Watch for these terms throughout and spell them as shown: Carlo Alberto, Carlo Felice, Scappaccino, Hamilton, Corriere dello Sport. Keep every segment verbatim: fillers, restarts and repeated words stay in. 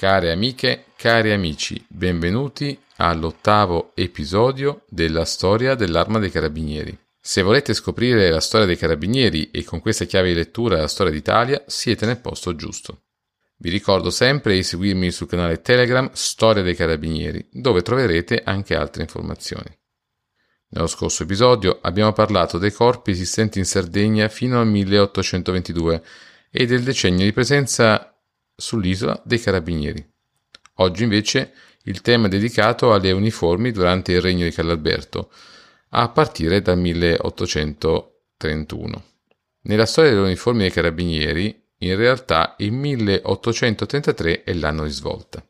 Care amiche, cari amici, benvenuti all'ottavo episodio della storia dell'Arma dei Carabinieri. Se volete scoprire la storia dei Carabinieri e con questa chiave di lettura la storia d'Italia, siete nel posto giusto. Vi ricordo sempre di seguirmi sul canale Telegram Storia dei Carabinieri, dove troverete anche altre informazioni. Nello scorso episodio abbiamo parlato dei corpi esistenti in Sardegna fino al milleottocentoventidue e del decennio di presenza sull'isola dei Carabinieri. Oggi invece il tema è dedicato alle uniformi durante il regno di Carlo Alberto, a partire dal milleottocentotrentuno. Nella storia delle uniformi dei Carabinieri, in realtà il milleottocentotrentatré è l'anno di svolta.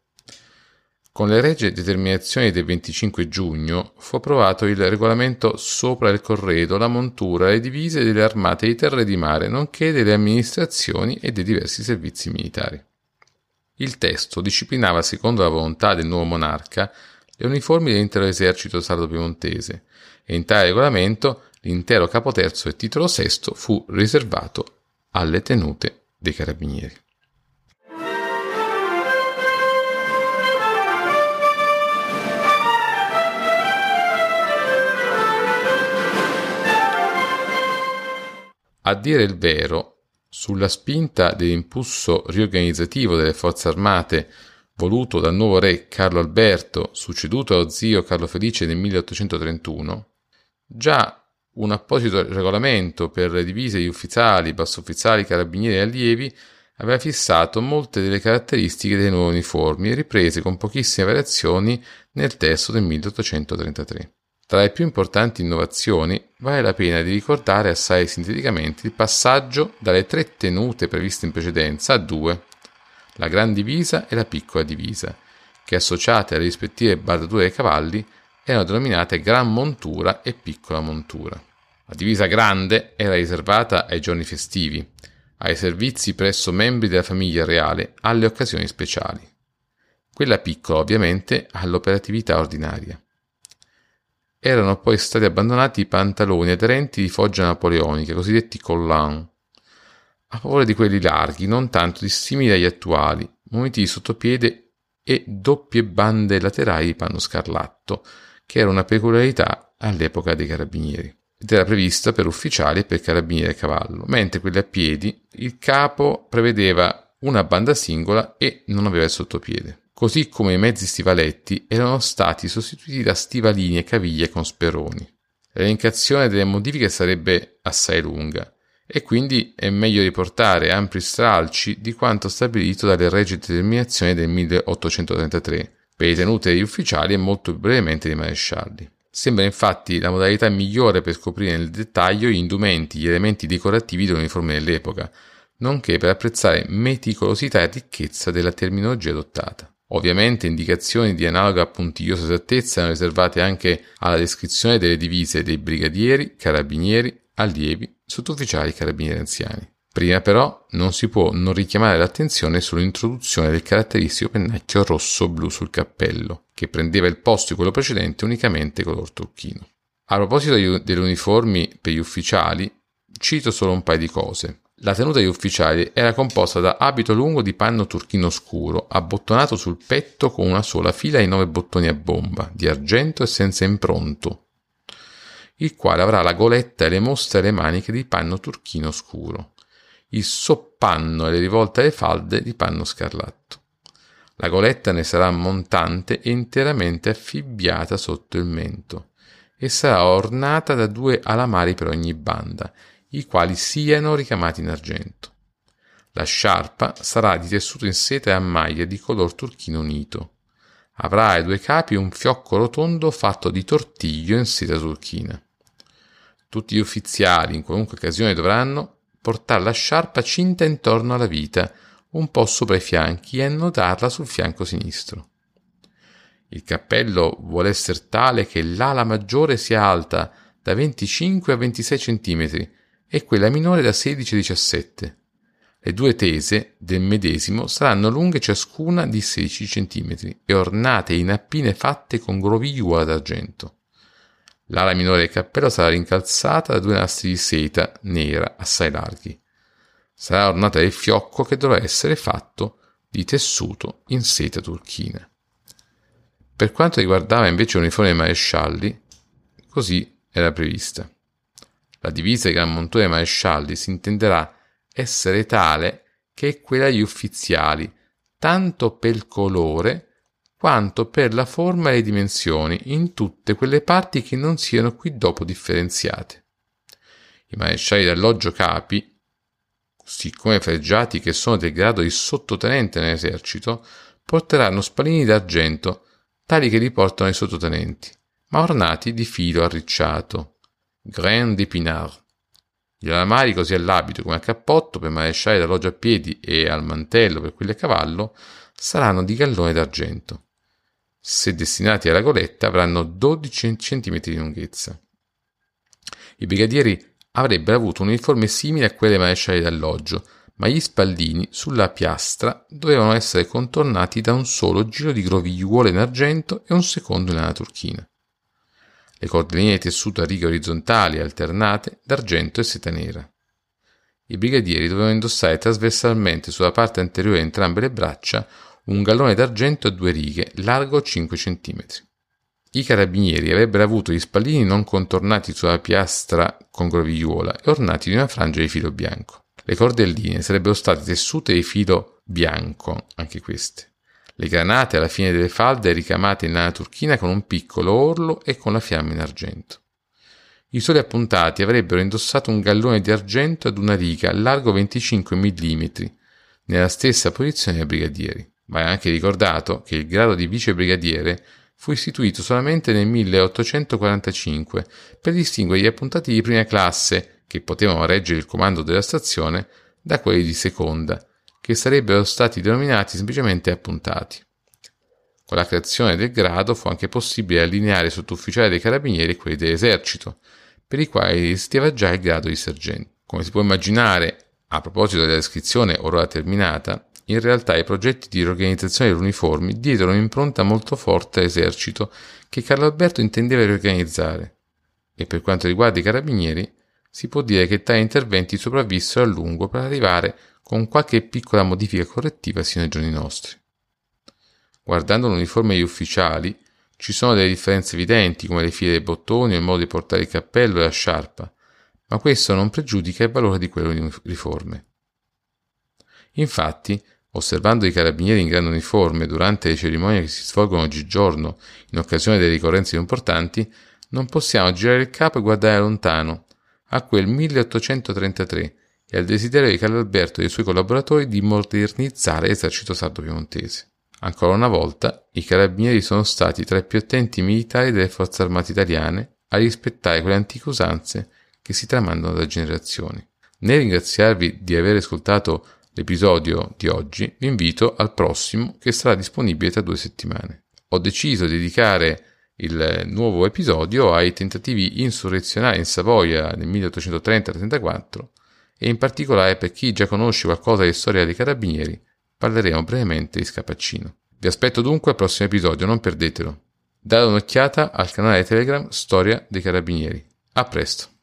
Con le regge determinazioni del venticinque giugno fu approvato il regolamento sopra il corredo, la montura, le divise delle armate di terra e di mare, nonché delle amministrazioni e dei diversi servizi militari. Il testo disciplinava, secondo la volontà del nuovo monarca, le uniformi dell'intero esercito sardo-piemontese e in tale regolamento l'intero capo terzo e titolo sesto fu riservato alle tenute dei carabinieri. A dire il vero, sulla spinta dell'impulso riorganizzativo delle forze armate voluto dal nuovo re Carlo Alberto, succeduto allo zio Carlo Felice nel milleottocentotrentuno, già un apposito regolamento per le divise di ufficiali, bassufficiali, carabinieri e allievi aveva fissato molte delle caratteristiche dei nuovi uniformi, riprese con pochissime variazioni nel testo del milleottocentotrentatré. Tra le più importanti innovazioni vale la pena di ricordare assai sinteticamente il passaggio dalle tre tenute previste in precedenza a due, la gran divisa e la piccola divisa, che associate alle rispettive bardature dei cavalli erano denominate gran montura e piccola montura. La divisa grande era riservata ai giorni festivi, ai servizi presso membri della famiglia reale, alle occasioni speciali. Quella piccola ovviamente all'operatività ordinaria. Erano poi stati abbandonati i pantaloni aderenti di foggia napoleonica, cosiddetti collant, a favore di quelli larghi, non tanto dissimili agli attuali, muniti di sottopiede e doppie bande laterali di panno scarlatto, che era una peculiarità all'epoca dei carabinieri, ed era prevista per ufficiali e per carabinieri a cavallo, mentre quelli a piedi il capo prevedeva una banda singola e non aveva il sottopiede. Così come i mezzi stivaletti erano stati sostituiti da stivalini e caviglie con speroni. L'elencazione delle modifiche sarebbe assai lunga e quindi è meglio riportare ampi stralci di quanto stabilito dalle regge determinazioni del milleottocentotrentatré per le tenute degli ufficiali e molto brevemente dei marescialli. Sembra infatti la modalità migliore per scoprire nel dettaglio gli indumenti, gli elementi decorativi dell'uniforme dell'epoca, nonché per apprezzare meticolosità e ricchezza della terminologia adottata. Ovviamente indicazioni di analoga puntigliosa esattezza erano riservate anche alla descrizione delle divise dei brigadieri, carabinieri, allievi, sottufficiali e carabinieri anziani. Prima però non si può non richiamare l'attenzione sull'introduzione del caratteristico pennacchio rosso-blu sul cappello, che prendeva il posto di quello precedente unicamente color tocchino. A proposito delle uniformi per gli ufficiali, cito solo un paio di cose. La tenuta degli ufficiali era composta da abito lungo di panno turchino scuro, abbottonato sul petto con una sola fila di nove bottoni a bomba, di argento e senza impronto, il quale avrà la goletta e le mostre e le maniche di panno turchino scuro, il soppanno e le rivolte alle falde di panno scarlatto. La goletta ne sarà montante e interamente affibbiata sotto il mento e sarà ornata da due alamari per ogni banda, i quali siano ricamati in argento. La sciarpa sarà di tessuto in seta e a maglia di color turchino unito. Avrà ai due capi un fiocco rotondo fatto di tortiglio in seta turchina. Tutti gli ufficiali, in qualunque occasione, dovranno portare la sciarpa cinta intorno alla vita, un po' sopra i fianchi, e annodarla sul fianco sinistro. Il cappello vuole essere tale che l'ala maggiore sia alta da venticinque a ventisei centimetri, e quella minore da sedici a diciassette. Le due tese del medesimo saranno lunghe ciascuna di sedici centimetri e ornate in appine fatte con grovigliola d'argento. L'ala minore del cappello sarà rincalzata da due nastri di seta nera assai larghi. Sarà ornata del fiocco che dovrà essere fatto di tessuto in seta turchina. Per quanto riguardava invece l'uniforme dei marescialli, così era prevista. La divisa di Gran Montore dei marescialli si intenderà essere tale che è quella degli uffiziali, tanto per colore quanto per la forma e le dimensioni, in tutte quelle parti che non siano qui dopo differenziate. I marescialli d'alloggio capi, siccome fregiati che sono del grado di sottotenente nell'esercito, porteranno spalini d'argento, tali che li portano i sottotenenti, ma ornati di filo arricciato, grain de pinard. Gli alamari così all'abito come al cappotto per marescialli d'alloggio a piedi e al mantello per quelli a cavallo saranno di gallone d'argento. Se destinati alla goletta avranno dodici centimetri di lunghezza. I brigadieri avrebbero avuto un uniforme simile a quello dei marescialli d'alloggio, ma gli spallini sulla piastra dovevano essere contornati da un solo giro di grovigliuole in argento e un secondo in lana turchina. Le cordeline di tessuto a righe orizzontali alternate d'argento e seta nera. I brigadieri dovevano indossare trasversalmente sulla parte anteriore di entrambe le braccia un gallone d'argento a due righe, largo cinque centimetri. I carabinieri avrebbero avuto gli spallini non contornati sulla piastra con grovigliuola e ornati di una frangia di filo bianco. Le cordelline sarebbero state tessute di filo bianco, anche queste. Le granate alla fine delle falde ricamate in lana turchina con un piccolo orlo e con la fiamma in argento. I soli appuntati avrebbero indossato un gallone di argento ad una riga, largo venticinque millimetri, nella stessa posizione dei brigadieri. Va anche ricordato che il grado di vicebrigadiere fu istituito solamente nel milleottocentoquarantacinque per distinguere gli appuntati di prima classe, che potevano reggere il comando della stazione, da quelli di seconda, che sarebbero stati denominati semplicemente appuntati. Con la creazione del grado fu anche possibile allineare sottufficiali dei carabinieri e quelli dell'esercito, per i quali esisteva già il grado di sergente. Come si può immaginare, a proposito della descrizione ora terminata, in realtà i progetti di riorganizzazione degli uniformi diedero un'impronta molto forte all'esercito che Carlo Alberto intendeva riorganizzare, e per quanto riguarda i carabinieri si può dire che tali interventi sopravvissero a lungo per arrivare con qualche piccola modifica correttiva sino ai giorni nostri. Guardando l'uniforme degli ufficiali, ci sono delle differenze evidenti come le file dei bottoni o il modo di portare il cappello e la sciarpa, ma questo non pregiudica il valore di quelle uniforme. Infatti, osservando i carabinieri in grande uniforme durante le cerimonie che si svolgono oggigiorno in occasione delle ricorrenze importanti, non possiamo girare il capo e guardare lontano, a quel milleottocentotrentatré e al desiderio di Carlo Alberto e dei suoi collaboratori di modernizzare l'esercito sardo-piemontese. Ancora una volta, i carabinieri sono stati tra i più attenti militari delle forze armate italiane a rispettare quelle antiche usanze che si tramandano da generazioni. Nel ringraziarvi di aver ascoltato l'episodio di oggi, vi invito al prossimo che sarà disponibile tra due settimane. Ho deciso di dedicare il nuovo episodio ai tentativi insurrezionali in Savoia nel milleottocentotrenta trentaquattro e in particolare, per chi già conosce qualcosa di storia dei carabinieri, parleremo brevemente di Scappaccino. Vi aspetto dunque al prossimo episodio, non perdetelo. Date un'occhiata al canale Telegram Storia dei Carabinieri. A presto!